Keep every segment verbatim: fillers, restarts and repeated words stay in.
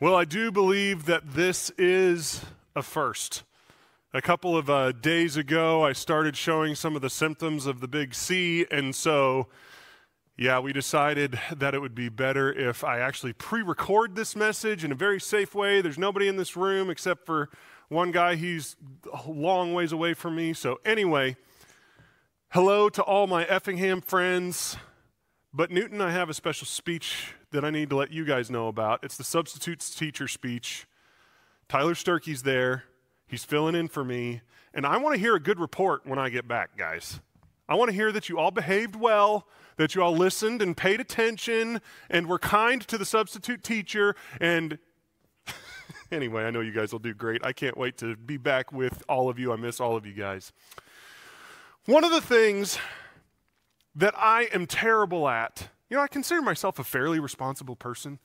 Well, I do believe that this is a first. A couple of uh, days ago, I started showing some of the symptoms of the big C, and so, yeah, we decided that it would be better if I actually pre-record this message in a very safe way. There's nobody in this room except for one guy. He's a long ways away from me. So anyway, hello to all my Effingham friends. But Newton, I have a special speech that I need to let you guys know about. It's the substitutes teacher speech. Tyler Sturkey's there. He's filling in for me. And I want to hear a good report when I get back, guys. I want to hear that you all behaved well, that you all listened and paid attention, and were kind to the substitute teacher. And anyway, I know you guys will do great. I can't wait to be back with all of you. I miss all of you guys. One of the things that I am terrible at. You know, I consider myself a fairly responsible person.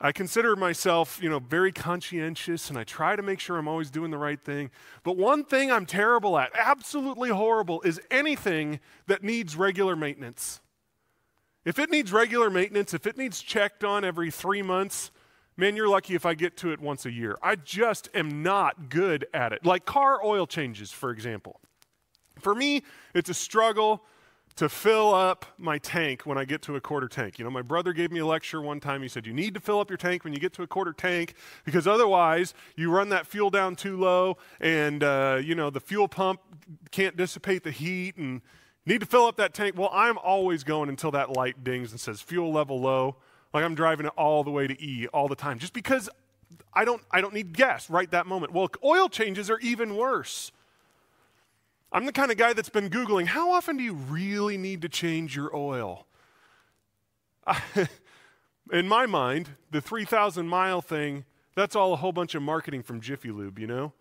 I consider myself, you know, very conscientious, and I try to make sure I'm always doing the right thing. But one thing I'm terrible at, absolutely horrible, is anything that needs regular maintenance. If it needs regular maintenance, if it needs checked on every three months, man, you're lucky if I get to it once a year. I just am not good at it. Like car oil changes, for example. For me, it's a struggle to fill up my tank when I get to a quarter tank. You know, my brother gave me a lecture one time. He said, you need to fill up your tank when you get to a quarter tank because otherwise you run that fuel down too low and, uh, you know, the fuel pump can't dissipate the heat and you need to fill up that tank. Well, I'm always going until that light dings and says fuel level low. Like I'm driving it all the way to E all the time just because I don't, I don't need gas right that moment. Well, oil changes are even worse. I'm the kind of guy that's been Googling, how often do you really need to change your oil? I, in my mind, the three thousand mile thing, that's all a whole bunch of marketing from Jiffy Lube, you know?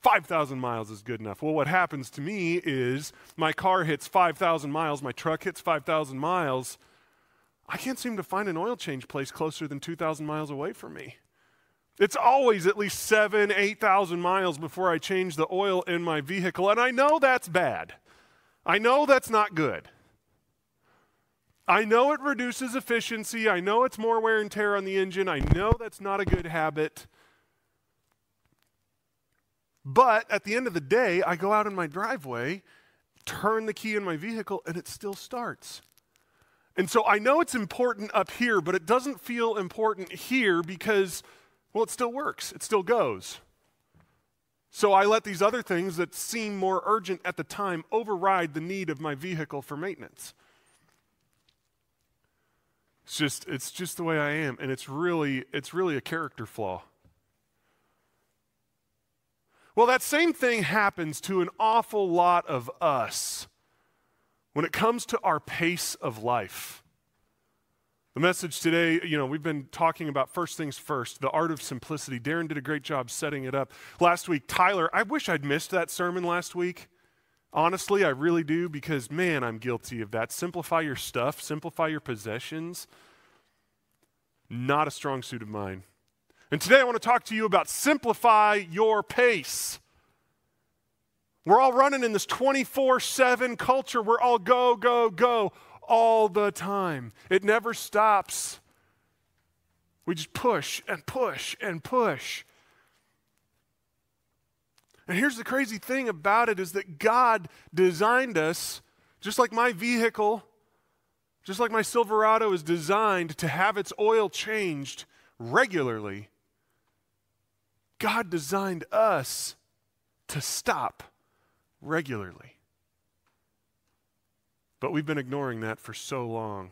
five thousand miles is good enough. Well, what happens to me is my car hits five thousand miles, my truck hits five thousand miles. I can't seem to find an oil change place closer than two thousand miles away from me. It's always at least seven, eight thousand miles before I change the oil in my vehicle. And I know that's bad. I know that's not good. I know it reduces efficiency. I know it's more wear and tear on the engine. I know that's not a good habit. But at the end of the day, I go out in my driveway, turn the key in my vehicle, and it still starts. And so I know it's important up here, but it doesn't feel important here because, well, it still works. It still goes. So I let these other things that seem more urgent at the time override the need of my vehicle for maintenance. It's just, it's just the way I am, and it's really, it's really a character flaw. Well, that same thing happens to an awful lot of us when it comes to our pace of life. The message today, you know, we've been talking about first things first, the art of simplicity. Darren did a great job setting it up. Last week, Tyler, I wish I'd missed that sermon last week. Honestly, I really do because, man, I'm guilty of that. Simplify your stuff. Simplify your possessions. Not a strong suit of mine. And today I want to talk to you about simplify your pace. We're all running in this twenty-four seven culture. We're all go, go, go. All the time. It never stops. We just push and push and push. And here's the crazy thing about it is that God designed us, just like my vehicle, just like my Silverado is designed to have its oil changed regularly. God designed us to stop regularly. But we've been ignoring that for so long.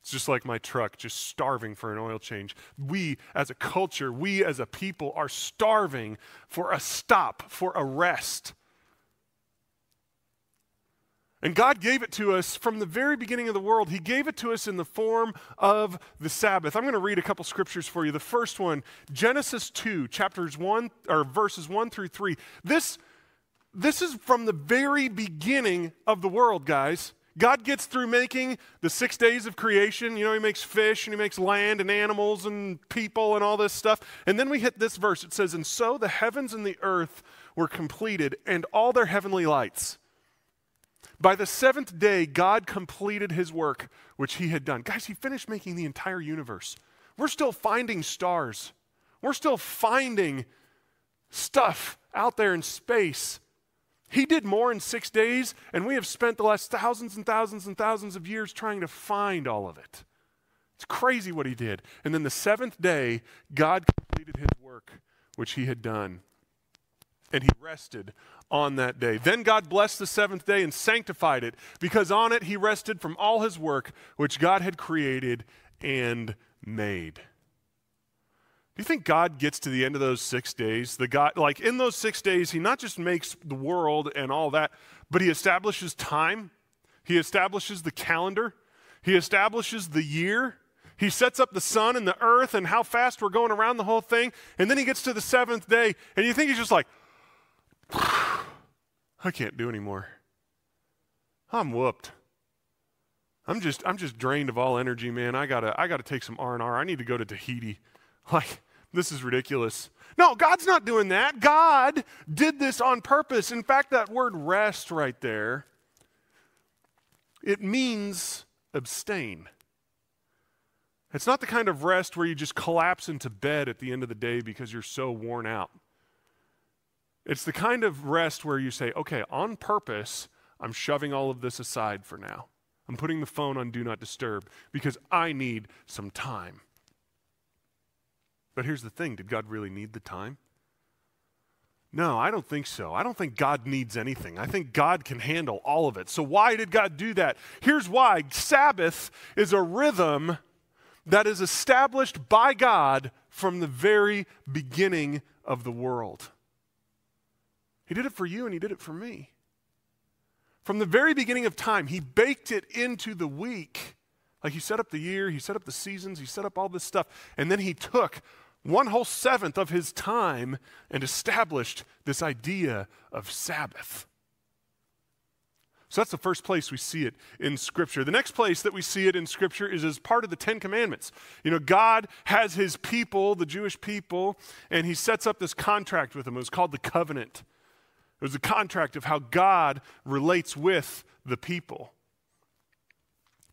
It's just like my truck, just starving for an oil change. We as a culture, we as a people are starving for a stop, for a rest. And God gave it to us from the very beginning of the world. He gave it to us in the form of the Sabbath. I'm going to read a couple scriptures for you. The first one, Genesis two, chapters one, or verses one through three. This This is from the very beginning of the world, guys. God gets through making the six days of creation. You know, he makes fish and he makes land and animals and people and all this stuff. And then we hit this verse. It says, and so the heavens and the earth were completed and all their heavenly lights. By the seventh day, God completed his work, which he had done. Guys, he finished making the entire universe. We're still finding stars. We're still finding stuff out there in space. He did more in six days, and we have spent the last thousands and thousands and thousands of years trying to find all of it. It's crazy what he did. And then the seventh day, God completed his work, which he had done. And he rested on that day. Then God blessed the seventh day and sanctified it, because on it he rested from all his work, which God had created and made. Do you think God gets to the end of those six days? The God, like in those six days, he not just makes the world and all that, but he establishes time. He establishes the calendar. He establishes the year. He sets up the sun and the earth and how fast we're going around the whole thing. And then he gets to the seventh day, and you think he's just like, I can't do anymore. I'm whooped. I'm just I'm just drained of all energy, man. I gotta I gotta take some R and R. I need to go to Tahiti. Like, this is ridiculous. No, God's not doing that. God did this on purpose. In fact, that word rest right there, it means abstain. It's not the kind of rest where you just collapse into bed at the end of the day because you're so worn out. It's the kind of rest where you say, okay, on purpose, I'm shoving all of this aside for now. I'm putting the phone on Do Not Disturb because I need some time. But here's the thing, did God really need the time? No, I don't think so. I don't think God needs anything. I think God can handle all of it. So why did God do that? Here's why. Sabbath is a rhythm that is established by God from the very beginning of the world. He did it for you and he did it for me. From the very beginning of time, he baked it into the week. Like, he set up the year, he set up the seasons, he set up all this stuff, and then he took one whole seventh of his time and established this idea of Sabbath. So that's the first place we see it in Scripture. The next place that we see it in Scripture is as part of the Ten Commandments. You know, God has his people, the Jewish people, and he sets up this contract with them. It was called the covenant. It was a contract of how God relates with the people,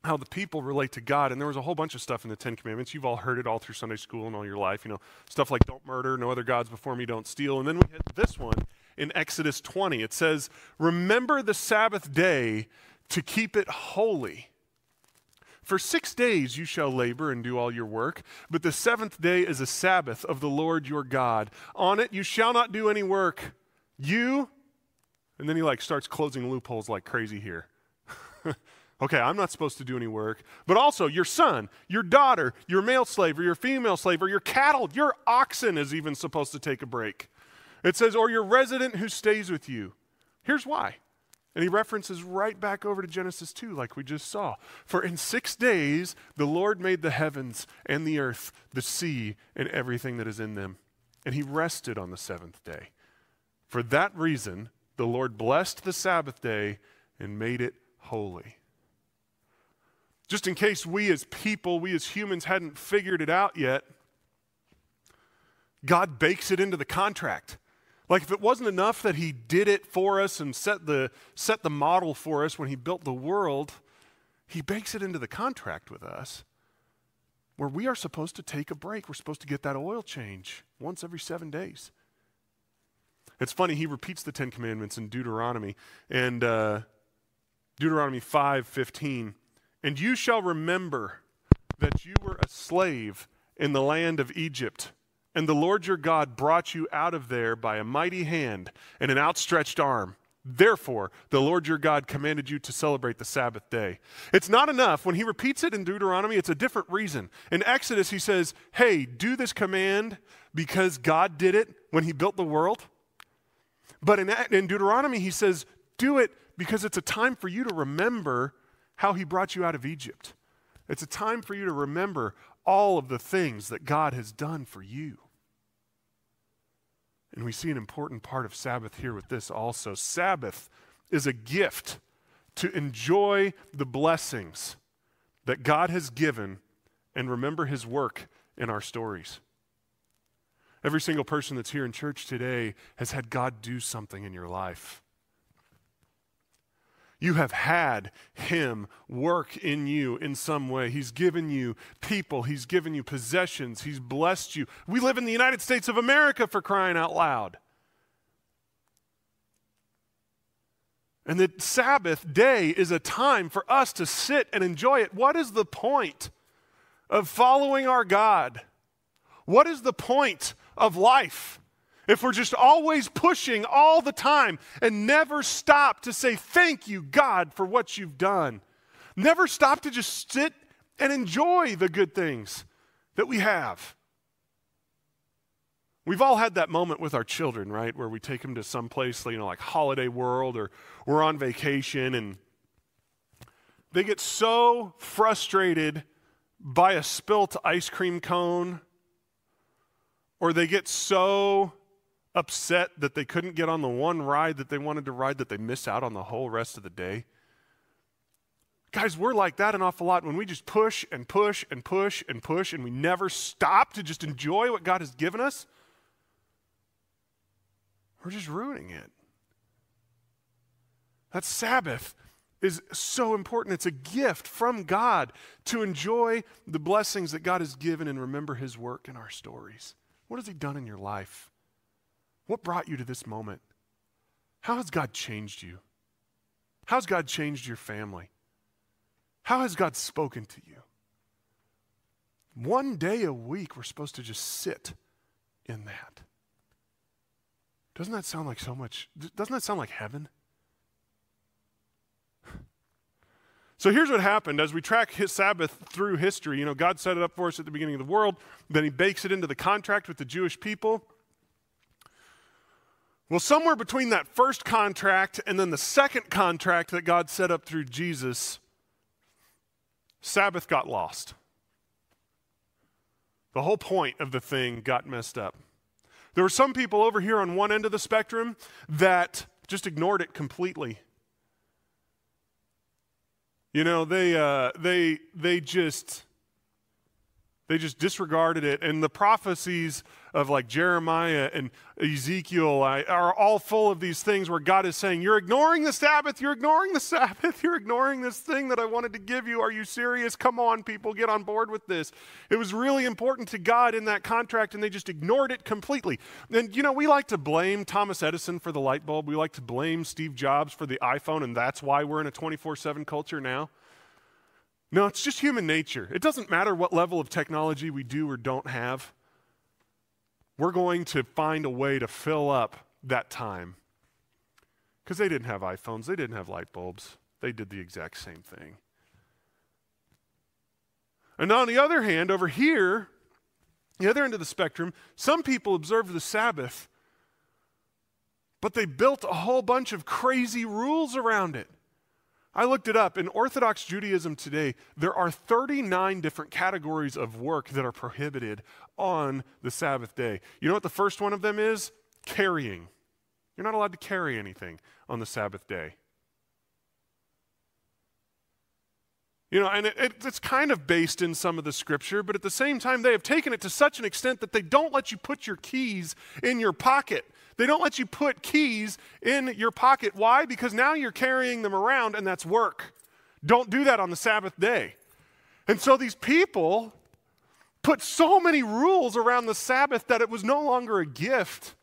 how the people relate to God. And there was a whole bunch of stuff in the Ten Commandments. You've all heard it all through Sunday school and all your life, you know, stuff like don't murder, no other gods before me, don't steal. And then we hit this one in Exodus twenty. It says, remember the Sabbath day to keep it holy. For six days you shall labor and do all your work, but the seventh day is a Sabbath of the Lord your God. On it you shall not do any work. You, and then he like starts closing loopholes like crazy here. Okay, I'm not supposed to do any work, but also your son, your daughter, your male slave or your female slave or your cattle, your oxen is even supposed to take a break. It says, or your resident who stays with you. Here's why. And he references right back over to Genesis two like we just saw. For in six days the Lord made the heavens and the earth, the sea, and everything that is in them. And he rested on the seventh day. For that reason, the Lord blessed the Sabbath day and made it holy. Just in case we as people, we as humans hadn't figured it out yet, God bakes it into the contract. Like, if it wasn't enough that he did it for us and set the, set the model for us when he built the world, he bakes it into the contract with us where we are supposed to take a break. We're supposed to get that oil change once every seven days. It's funny, he repeats the Ten Commandments in Deuteronomy, and uh, Deuteronomy five fifteen. And you shall remember that you were a slave in the land of Egypt, and the Lord your God brought you out of there by a mighty hand and an outstretched arm. Therefore, the Lord your God commanded you to celebrate the Sabbath day. It's not enough. When he repeats it in Deuteronomy, it's a different reason. In Exodus, he says, hey, do this command because God did it when he built the world. But in, in Deuteronomy, he says, do it because it's a time for you to remember how he brought you out of Egypt. It's a time for you to remember all of the things that God has done for you. And we see an important part of Sabbath here with this also. Sabbath is a gift to enjoy the blessings that God has given and remember his work in our stories. Every single person that's here in church today has had God do something in your life. You have had him work in you in some way. He's given you people. He's given you possessions. He's blessed you. We live in the United States of America, for crying out loud. And the Sabbath day is a time for us to sit and enjoy it. What is the point of following our God? What is the point of life if we're just always pushing all the time and never stop to say, thank you, God, for what you've done? Never stop to just sit and enjoy the good things that we have. We've all had that moment with our children, right, where we take them to some place, you know, like Holiday World, or we're on vacation, and they get so frustrated by a spilt ice cream cone, or they get so upset that they couldn't get on the one ride that they wanted to ride that they miss out on the whole rest of the day. Guys, we're like that an awful lot when we just push and push and push and push and we never stop to just enjoy what God has given us. We're just ruining it. That Sabbath is so important. It's a gift from God to enjoy the blessings that God has given and remember his work in our stories. What has he done in your life? What brought you to this moment? How has God changed you? How has God changed your family? How has God spoken to you? One day a week, we're supposed to just sit in that. Doesn't that sound like so much? Doesn't that sound like heaven? So here's what happened. As we track his Sabbath through history, you know, God set it up for us at the beginning of the world. Then he bakes it into the contract with the Jewish people. Well, somewhere between that first contract and then the second contract that God set up through Jesus, Sabbath got lost. The whole point of the thing got messed up. There were some people over here on one end of the spectrum that just ignored it completely. You know, they uh, they they just they just disregarded it, and the prophecies of like Jeremiah and Ezekiel are all full of these things where God is saying, "You're ignoring the Sabbath. You're ignoring the Sabbath. You're ignoring this thing that I wanted to give you. Are you serious? Come on, people, get on board with this." It was really important to God in that contract, and they just ignored it completely. And you know, we like to blame Thomas Edison for the light bulb. We like to blame Steve Jobs for the iPhone, and that's why we're in a twenty-four seven culture now. No, it's just human nature. It doesn't matter what level of technology we do or don't have. We're going to find a way to fill up that time. Because they didn't have iPhones. They didn't have light bulbs. They did the exact same thing. And on the other hand, over here, the other end of the spectrum, some people observed the Sabbath, but they built a whole bunch of crazy rules around it. I looked it up. In Orthodox Judaism today, there are thirty-nine different categories of work that are prohibited on the Sabbath day. You know what the first one of them is? Carrying. You're not allowed to carry anything on the Sabbath day. You know, and it, it, it's kind of based in some of the scripture, but at the same time, they have taken it to such an extent that they don't let you put your keys in your pocket. They don't let you put keys in your pocket. Why? Because now you're carrying them around, and that's work. Don't do that on the Sabbath day. And so these people put so many rules around the Sabbath that it was no longer a gift.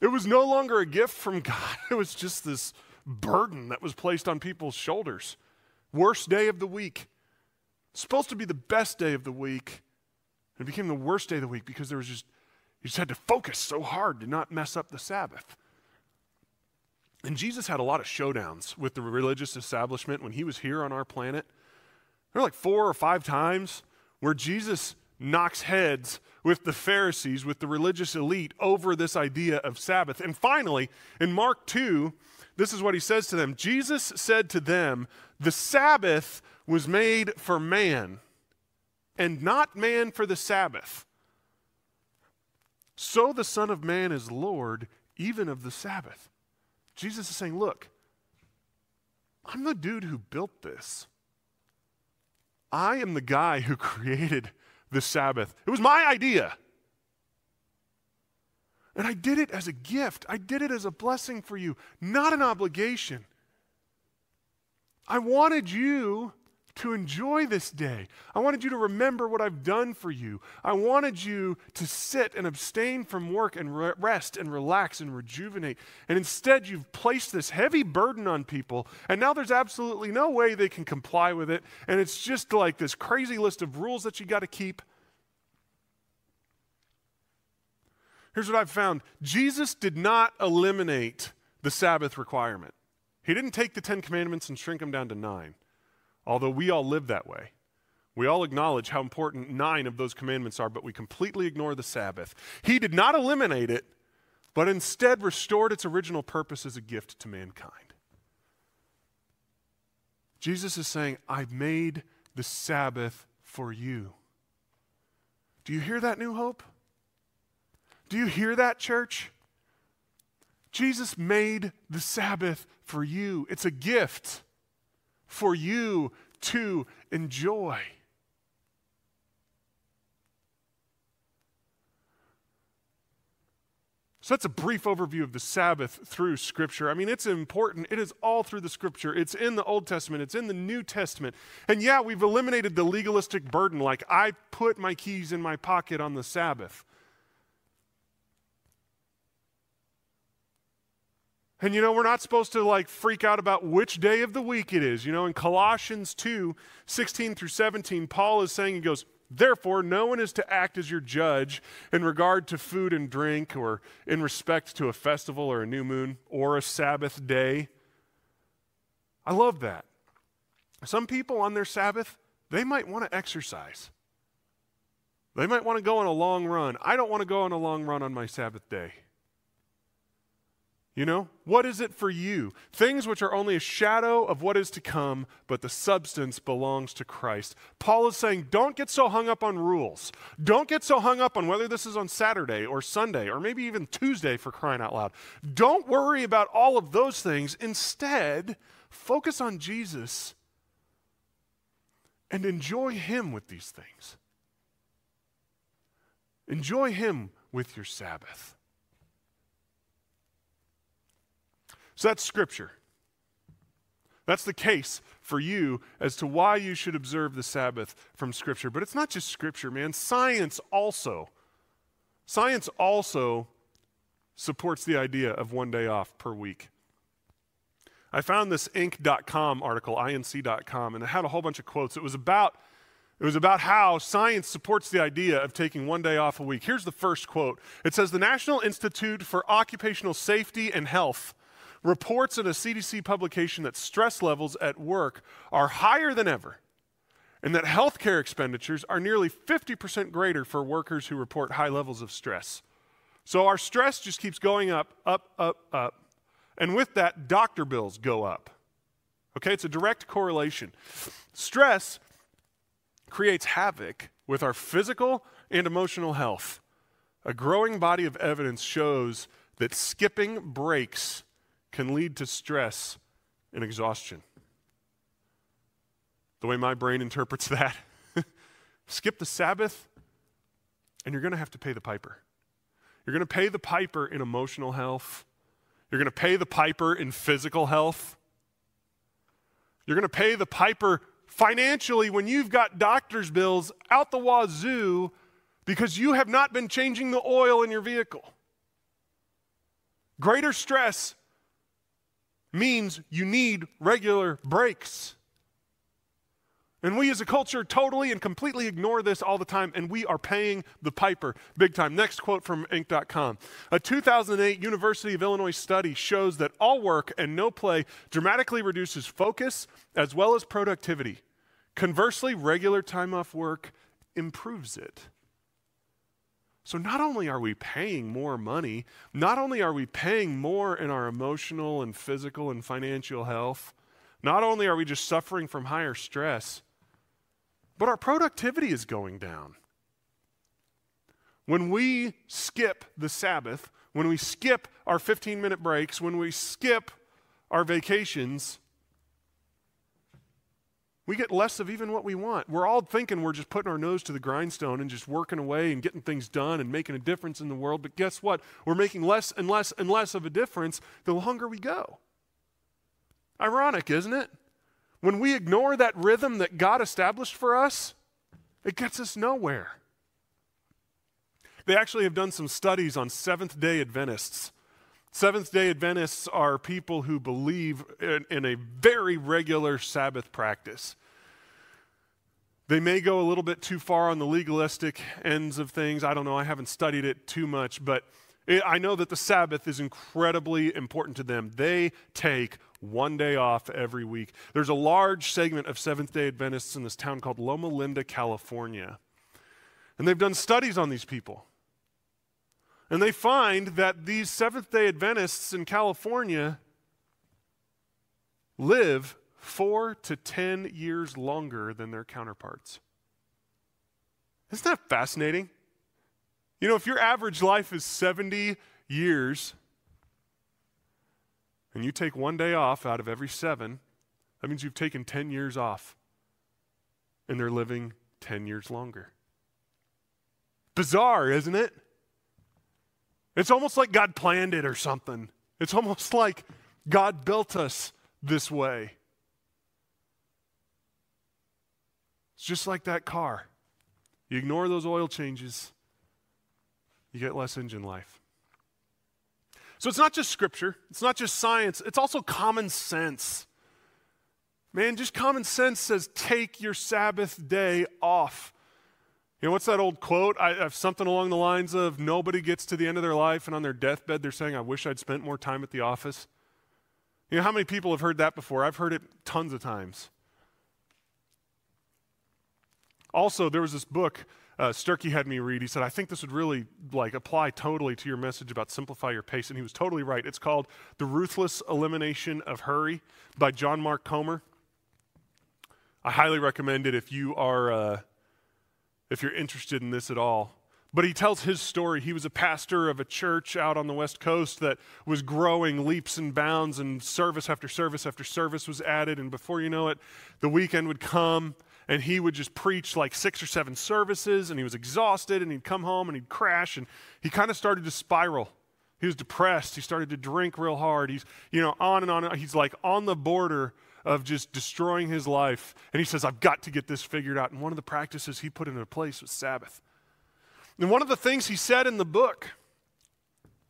It was no longer a gift from God. It was just this burden that was placed on people's shoulders. Worst day of the week. Supposed to be the best day of the week. It became the worst day of the week because there was just, you just had to focus so hard to not mess up the Sabbath. And Jesus had a lot of showdowns with the religious establishment when he was here on our planet. There were like four or five times where Jesus knocks heads with the Pharisees, with the religious elite, over this idea of Sabbath. And finally, in Mark two, this is what he says to them. Jesus said to them, "The Sabbath was made for man, and not man for the Sabbath. So the Son of Man is Lord, even of the Sabbath." Jesus is saying, look, I'm the dude who built this. I am the guy who created the Sabbath. It was my idea. And I did it as a gift. I did it as a blessing for you, not an obligation. I wanted you to enjoy this day. I wanted you to remember what I've done for you. I wanted you to sit and abstain from work and re- rest and relax and rejuvenate. And instead, you've placed this heavy burden on people, and now there's absolutely no way they can comply with it. And it's just like this crazy list of rules that you got to keep. Here's what I've found. Jesus did not eliminate the Sabbath requirement. He didn't take the Ten Commandments and shrink them down to nine, although we all live that way. We all acknowledge how important nine of those commandments are, but we completely ignore the Sabbath. He did not eliminate it, but instead restored its original purpose as a gift to mankind. Jesus is saying, I've made the Sabbath for you. Do you hear that, New Hope? Do you hear that, church? Jesus made the Sabbath for you. It's a gift for you to enjoy. So that's a brief overview of the Sabbath through Scripture. I mean, it's important. It is all through the Scripture. It's in the Old Testament. It's in the New Testament. And yeah, we've eliminated the legalistic burden, like I put my keys in my pocket on the Sabbath. And, you know, we're not supposed to, like, freak out about which day of the week it is. You know, in Colossians two, sixteen through seventeen, Paul is saying, he goes, therefore, no one is to act as your judge in regard to food and drink or in respect to a festival or a new moon or a Sabbath day. I love that. Some people on their Sabbath, they might want to exercise. They might want to go on a long run. I don't want to go on a long run on my Sabbath day. You know, what is it for you? Things which are only a shadow of what is to come, but the substance belongs to Christ. Paul is saying, don't get so hung up on rules. Don't get so hung up on whether this is on Saturday or Sunday or maybe even Tuesday, for crying out loud. Don't worry about all of those things. Instead, focus on Jesus and enjoy him with these things. Enjoy him with your Sabbath. So that's Scripture. That's the case for you as to why you should observe the Sabbath from Scripture. But it's not just Scripture, man. Science also. Science also supports the idea of one day off per week. I found this inc dot com article, inc dot com, and it had a whole bunch of quotes. It was about, it was about how science supports the idea of taking one day off a week. Here's the first quote. It says, the National Institute for Occupational Safety and Health reports in a C D C publication that stress levels at work are higher than ever and that healthcare expenditures are nearly fifty percent greater for workers who report high levels of stress. So our stress just keeps going up, up, up, up. And with that, doctor bills go up. Okay, it's a direct correlation. Stress creates havoc with our physical and emotional health. A growing body of evidence shows that skipping breaks can lead to stress and exhaustion. The way my brain interprets that, skip the Sabbath, and you're going to have to pay the piper. You're going to pay the piper in emotional health. You're going to pay the piper in physical health. You're going to pay the piper financially when you've got doctor's bills out the wazoo because you have not been changing the oil in your vehicle. Greater stress means you need regular breaks. And we as a culture totally and completely ignore this all the time, and we are paying the piper big time. Next quote from inc dot com. A two thousand eight University of Illinois study shows that all work and no play dramatically reduces focus as well as productivity. Conversely, regular time off work improves it. So not only are we paying more money, not only are we paying more in our emotional and physical and financial health, not only are we just suffering from higher stress, but our productivity is going down. When we skip the Sabbath, when we skip our fifteen-minute breaks, when we skip our vacations, we get less of even what we want. We're all thinking we're just putting our nose to the grindstone and just working away and getting things done and making a difference in the world. But guess what? We're making less and less and less of a difference the longer we go. Ironic, isn't it? When we ignore that rhythm that God established for us, it gets us nowhere. They actually have done some studies on Seventh-day Adventists. Seventh-day Adventists are people who believe in, in a very regular Sabbath practice. They may go a little bit too far on the legalistic ends of things. I don't know. I haven't studied it too much, but it, I know that the Sabbath is incredibly important to them. They take one day off every week. There's a large segment of Seventh-day Adventists in this town called Loma Linda, California. And they've done studies on these people. And they find that these Seventh-day Adventists in California live four to ten years longer than their counterparts. Isn't that fascinating? You know, if your average life is seventy years, and you take one day off out of every seven, that means you've taken ten years off, and they're living ten years longer. Bizarre, isn't it? It's almost like God planned it or something. It's almost like God built us this way. It's just like that car. You ignore those oil changes, you get less engine life. So it's not just scripture, it's not just science, it's also common sense. Man, just common sense says take your Sabbath day off. You know, what's that old quote? I have something along the lines of nobody gets to the end of their life and on their deathbed they're saying, I wish I'd spent more time at the office. You know, how many people have heard that before? I've heard it tons of times. Also, there was this book uh, Sturkey had me read. He said, I think this would really like apply totally to your message about simplify your pace. And he was totally right. It's called The Ruthless Elimination of Hurry by John Mark Comer. I highly recommend it if you are... Uh, if you're interested in this at all. But he tells his story. He was a pastor of a church out on the West Coast that was growing leaps and bounds, and service after service after service was added, and before you know it, the weekend would come, and he would just preach like six or seven services, and he was exhausted, and he'd come home, and he'd crash, and he kind of started to spiral. He was depressed. He started to drink real hard. He's, you know, on and on. He's like on the border of just destroying his life. And he says, I've got to get this figured out. And one of the practices he put into place was Sabbath. And one of the things he said in the book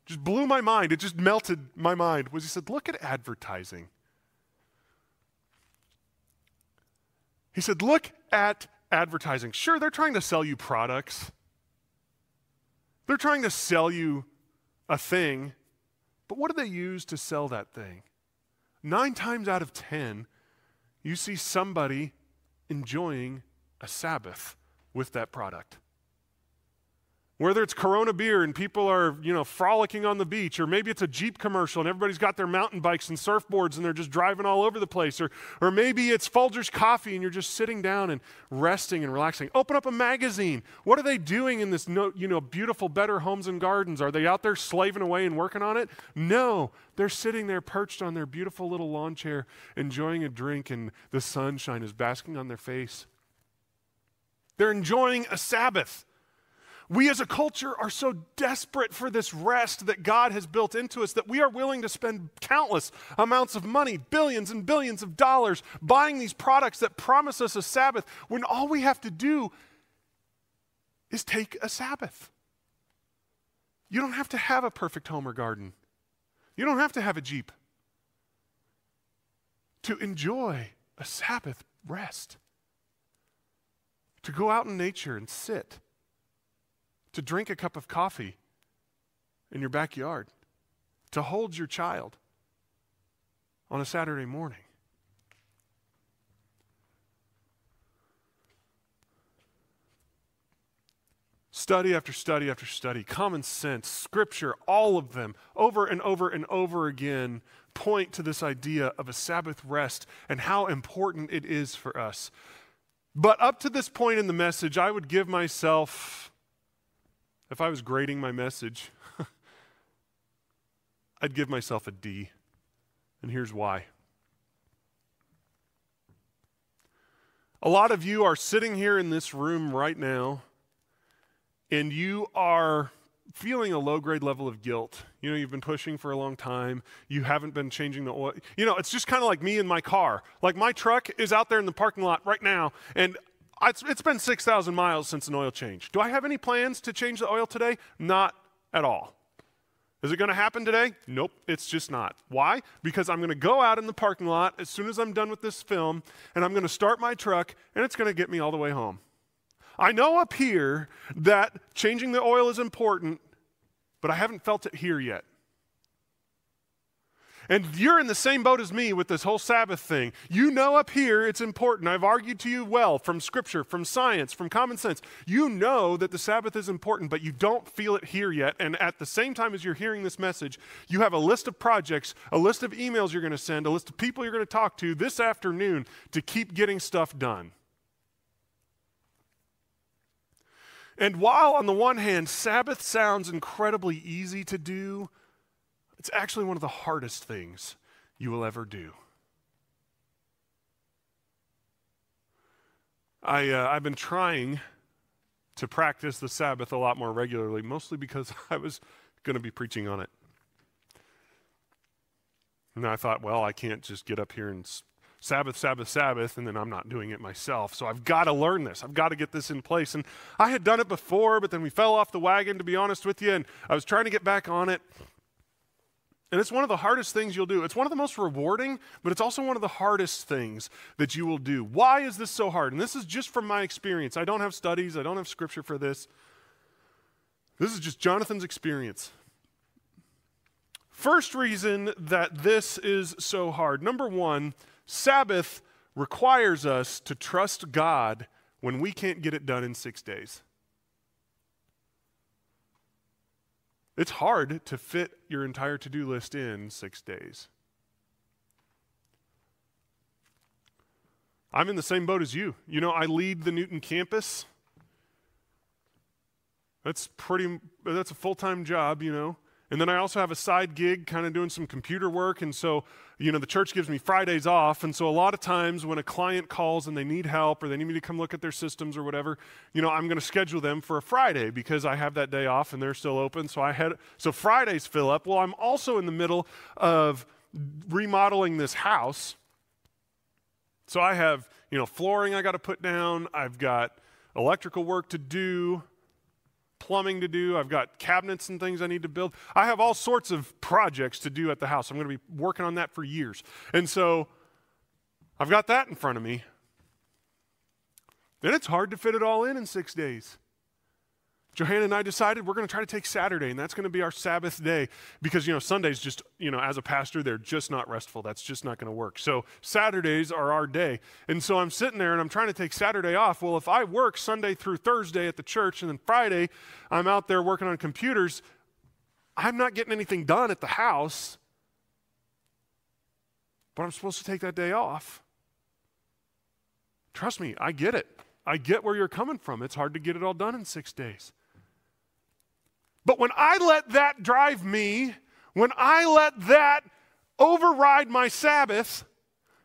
just blew my mind. It just melted my mind. Was he said, look at advertising. He said, look at advertising. Sure, they're trying to sell you products. They're trying to sell you a thing. But what do they use to sell that thing? Nine times out of ten, you see somebody enjoying a Sabbath with that product. Whether it's Corona beer and people are, you know, frolicking on the beach, or maybe it's a Jeep commercial and everybody's got their mountain bikes and surfboards and they're just driving all over the place, or, or maybe it's Folgers coffee and you're just sitting down and resting and relaxing. Open up a magazine. What are they doing in this, you know, beautiful Better Homes and Gardens? Are they out there slaving away and working on it? No, they're sitting there perched on their beautiful little lawn chair, enjoying a drink, and the sunshine is basking on their face. They're enjoying a Sabbath. We as a culture are so desperate for this rest that God has built into us that we are willing to spend countless amounts of money, billions and billions of dollars, buying these products that promise us a Sabbath when all we have to do is take a Sabbath. You don't have to have a perfect home or garden. You don't have to have a Jeep to enjoy a Sabbath rest, to go out in nature and sit, to drink a cup of coffee in your backyard, to hold your child on a Saturday morning. Study after study after study, common sense, scripture, all of them, over and over and over again, point to this idea of a Sabbath rest and how important it is for us. But up to this point in the message, I would give myself... if I was grading my message, I'd give myself a D, and here's why. A lot of you are sitting here in this room right now, and you are feeling a low-grade level of guilt. You know, you've been pushing for a long time. You haven't been changing the oil. You know, it's just kind of like me and my car. Like, my truck is out there in the parking lot right now, and it's, it's been six thousand miles since an oil change. Do I have any plans to change the oil today? Not at all. Is it going to happen today? Nope, it's just not. Why? Because I'm going to go out in the parking lot as soon as I'm done with this film, and I'm going to start my truck, and it's going to get me all the way home. I know up here that changing the oil is important, but I haven't felt it here yet. And you're in the same boat as me with this whole Sabbath thing. You know up here it's important. I've argued to you well from Scripture, from science, from common sense. You know that the Sabbath is important, but you don't feel it here yet. And at the same time as you're hearing this message, you have a list of projects, a list of emails you're going to send, a list of people you're going to talk to this afternoon to keep getting stuff done. And while on the one hand, Sabbath sounds incredibly easy to do, it's actually one of the hardest things you will ever do. I, uh, I've been trying to practice the Sabbath a lot more regularly, mostly because I was going to be preaching on it. And I thought, well, I can't just get up here and Sabbath, Sabbath, Sabbath, and then I'm not doing it myself. So I've got to learn this. I've got to get this in place. And I had done it before, but then we fell off the wagon, to be honest with you, and I was trying to get back on it. And it's one of the hardest things you'll do. It's one of the most rewarding, but it's also one of the hardest things that you will do. Why is this so hard? And this is just from my experience. I don't have studies. I don't have scripture for this. This is just Jonathan's experience. First reason that this is so hard. Number one, Sabbath requires us to trust God when we can't get it done in six days. It's hard to fit your entire to-do list in six days. I'm in the same boat as you. You know, I lead the Newton campus. That's pretty, that's a full-time job, you know. And then I also have a side gig kind of doing some computer work. And so, you know, the church gives me Fridays off. And so a lot of times when a client calls and they need help or they need me to come look at their systems or whatever, you know, I'm going to schedule them for a Friday because I have that day off and they're still open. So I had, so Fridays fill up. Well, I'm also in the middle of remodeling this house. So I have, you know, flooring I got to put down. I've got electrical work to do. Plumbing to do. I've got cabinets and things I need to build. I have all sorts of projects to do at the house. I'm going to be working on that for years. And so I've got that in front of me. And it's hard to fit it all in in six days. Johanna and I decided we're going to try to take Saturday, and that's going to be our Sabbath day because, you know, Sundays just, you know, as a pastor, they're just not restful. That's just not going to work. So Saturdays are our day. And so I'm sitting there, and I'm trying to take Saturday off. Well, if I work Sunday through Thursday at the church, and then Friday I'm out there working on computers, I'm not getting anything done at the house, but I'm supposed to take that day off. Trust me, I get it. I get where you're coming from. It's hard to get it all done in six days. But when I let that drive me, when I let that override my Sabbath,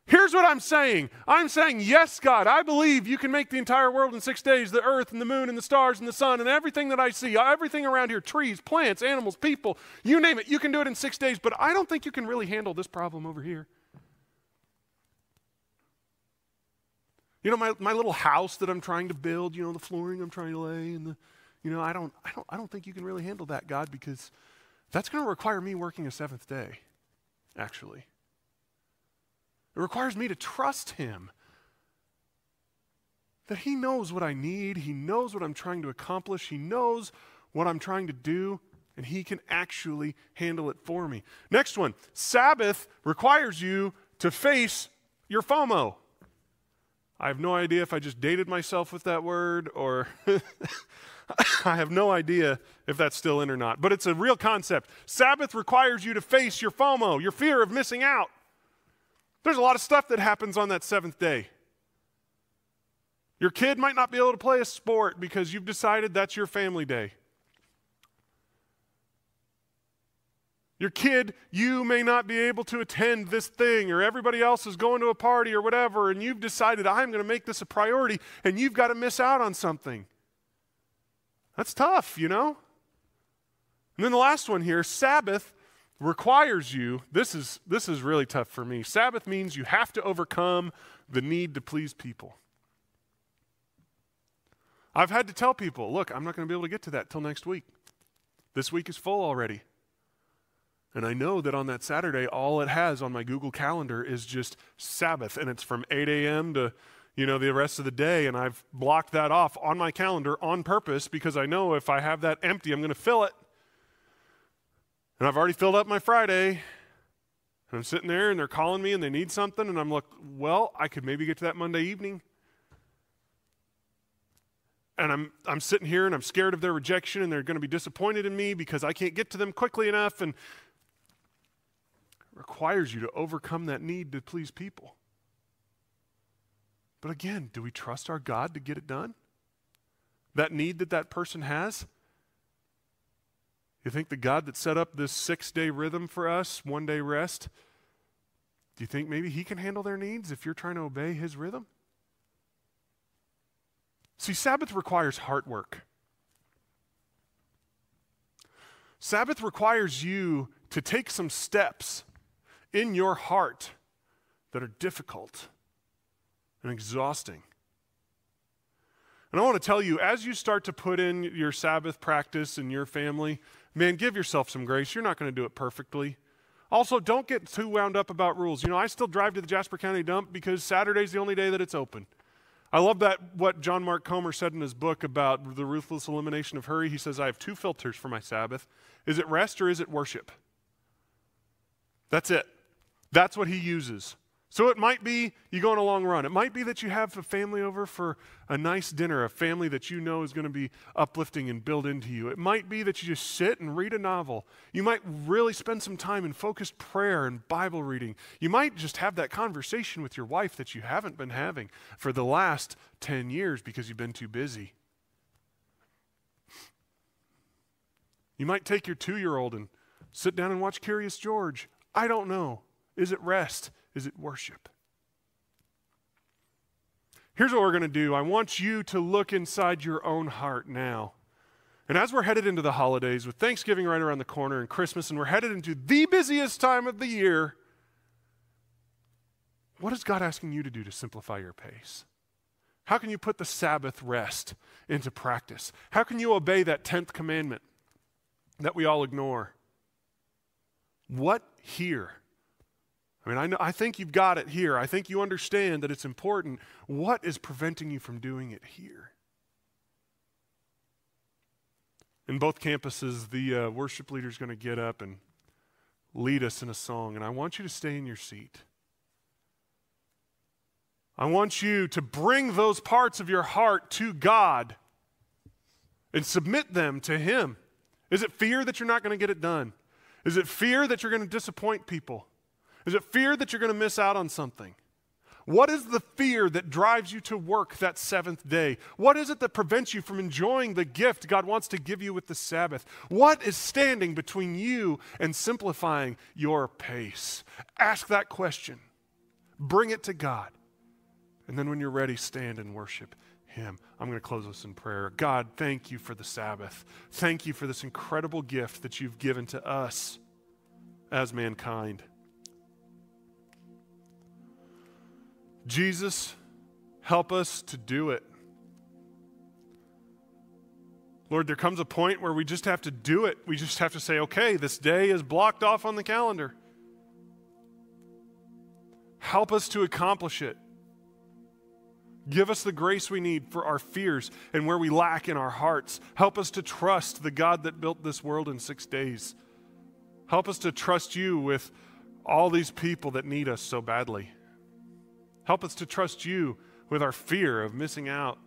here's what I'm saying. I'm saying, yes, God, I believe you can make the entire world in six days, the earth and the moon and the stars and the sun and everything that I see, everything around here, trees, plants, animals, people, you name it, you can do it in six days, but I don't think you can really handle this problem over here. You know, my, my little house that I'm trying to build, you know, the flooring I'm trying to lay and the, you know, I don't, I don't, I don't think you can really handle that, God, because that's going to require me working a seventh day, actually. It requires me to trust him that he knows what I need. He knows what I'm trying to accomplish. He knows what I'm trying to do, and he can actually handle it for me. Next one, Sabbath requires you to face your FOMO. I have no idea if I just dated myself with that word or I have no idea if that's still in or not, but it's a real concept. Sabbath requires you to face your FOMO, your fear of missing out. There's a lot of stuff that happens on that seventh day. Your kid might not be able to play a sport because you've decided that's your family day. Your kid, you may not be able to attend this thing, or everybody else is going to a party or whatever, and you've decided, I'm going to make this a priority, and you've got to miss out on something. That's tough, you know? And then the last one here, Sabbath requires you, this is, this is really tough for me. Sabbath means you have to overcome the need to please people. I've had to tell people, look, I'm not going to be able to get to that till next week. This week is full already. And I know that on that Saturday, all it has on my Google Calendar is just Sabbath, and it's from eight a.m. to, you know, the rest of the day, and I've blocked that off on my calendar on purpose because I know if I have that empty, I'm going to fill it. And I've already filled up my Friday, and I'm sitting there, and they're calling me, and they need something, and I'm like, well, I could maybe get to that Monday evening. And I'm I'm sitting here, and I'm scared of their rejection, and they're going to be disappointed in me because I can't get to them quickly enough. And it requires you to overcome that need to please people. But again, do we trust our God to get it done? That need that that person has? You think the God that set up this six-day rhythm for us, one-day rest, do you think maybe he can handle their needs if you're trying to obey his rhythm? See, Sabbath requires hard work. Sabbath requires you to take some steps in your heart that are difficult and exhausting. And I want to tell you, as you start to put in your Sabbath practice in your family, man, give yourself some grace. You're not going to do it perfectly. Also, don't get too wound up about rules. You know, I still drive to the Jasper County dump because Saturday's the only day that it's open. I love that what John Mark Comer said in his book about the ruthless elimination of hurry. He says, I have two filters for my Sabbath. Is it rest or is it worship? That's it. That's what he uses. So it might be you go on a long run. It might be that you have a family over for a nice dinner, a family that you know is going to be uplifting and build into you. It might be that you just sit and read a novel. You might really spend some time in focused prayer and Bible reading. You might just have that conversation with your wife that you haven't been having for the last ten years because you've been too busy. You might take your two-year-old and sit down and watch Curious George. I don't know. Is it rest? Is it worship? Here's what we're going to do. I want you to look inside your own heart now. And as we're headed into the holidays with Thanksgiving right around the corner and Christmas, and we're headed into the busiest time of the year, what is God asking you to do to simplify your pace? How can you put the Sabbath rest into practice? How can you obey that tenth commandment that we all ignore? What here? I mean, I know, I think you've got it here. I think you understand that it's important. What is preventing you from doing it here? In both campuses, the uh, worship leader is going to get up and lead us in a song, and I want you to stay in your seat. I want you to bring those parts of your heart to God and submit them to Him. Is it fear that you're not going to get it done? Is it fear that you're going to disappoint people? Is it fear that you're going to miss out on something? What is the fear that drives you to work that seventh day? What is it that prevents you from enjoying the gift God wants to give you with the Sabbath? What is standing between you and simplifying your pace? Ask that question. Bring it to God. And then when you're ready, stand and worship Him. I'm going to close this in prayer. God, thank you for the Sabbath. Thank you for this incredible gift that you've given to us as mankind. Jesus, help us to do it. Lord, there comes a point where we just have to do it. We just have to say, okay, this day is blocked off on the calendar. Help us to accomplish it. Give us the grace we need for our fears and where we lack in our hearts. Help us to trust the God that built this world in six days. Help us to trust you with all these people that need us so badly. Help us to trust you with our fear of missing out.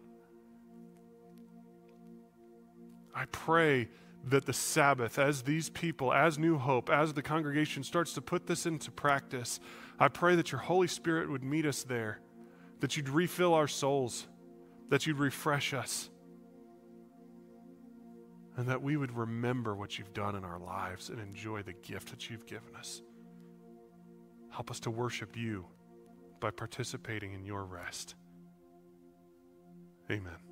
I pray that the Sabbath, as these people, as New Hope, as the congregation starts to put this into practice, I pray that your Holy Spirit would meet us there, that you'd refill our souls, that you'd refresh us, and that we would remember what you've done in our lives and enjoy the gift that you've given us. Help us to worship you by participating in your rest. Amen.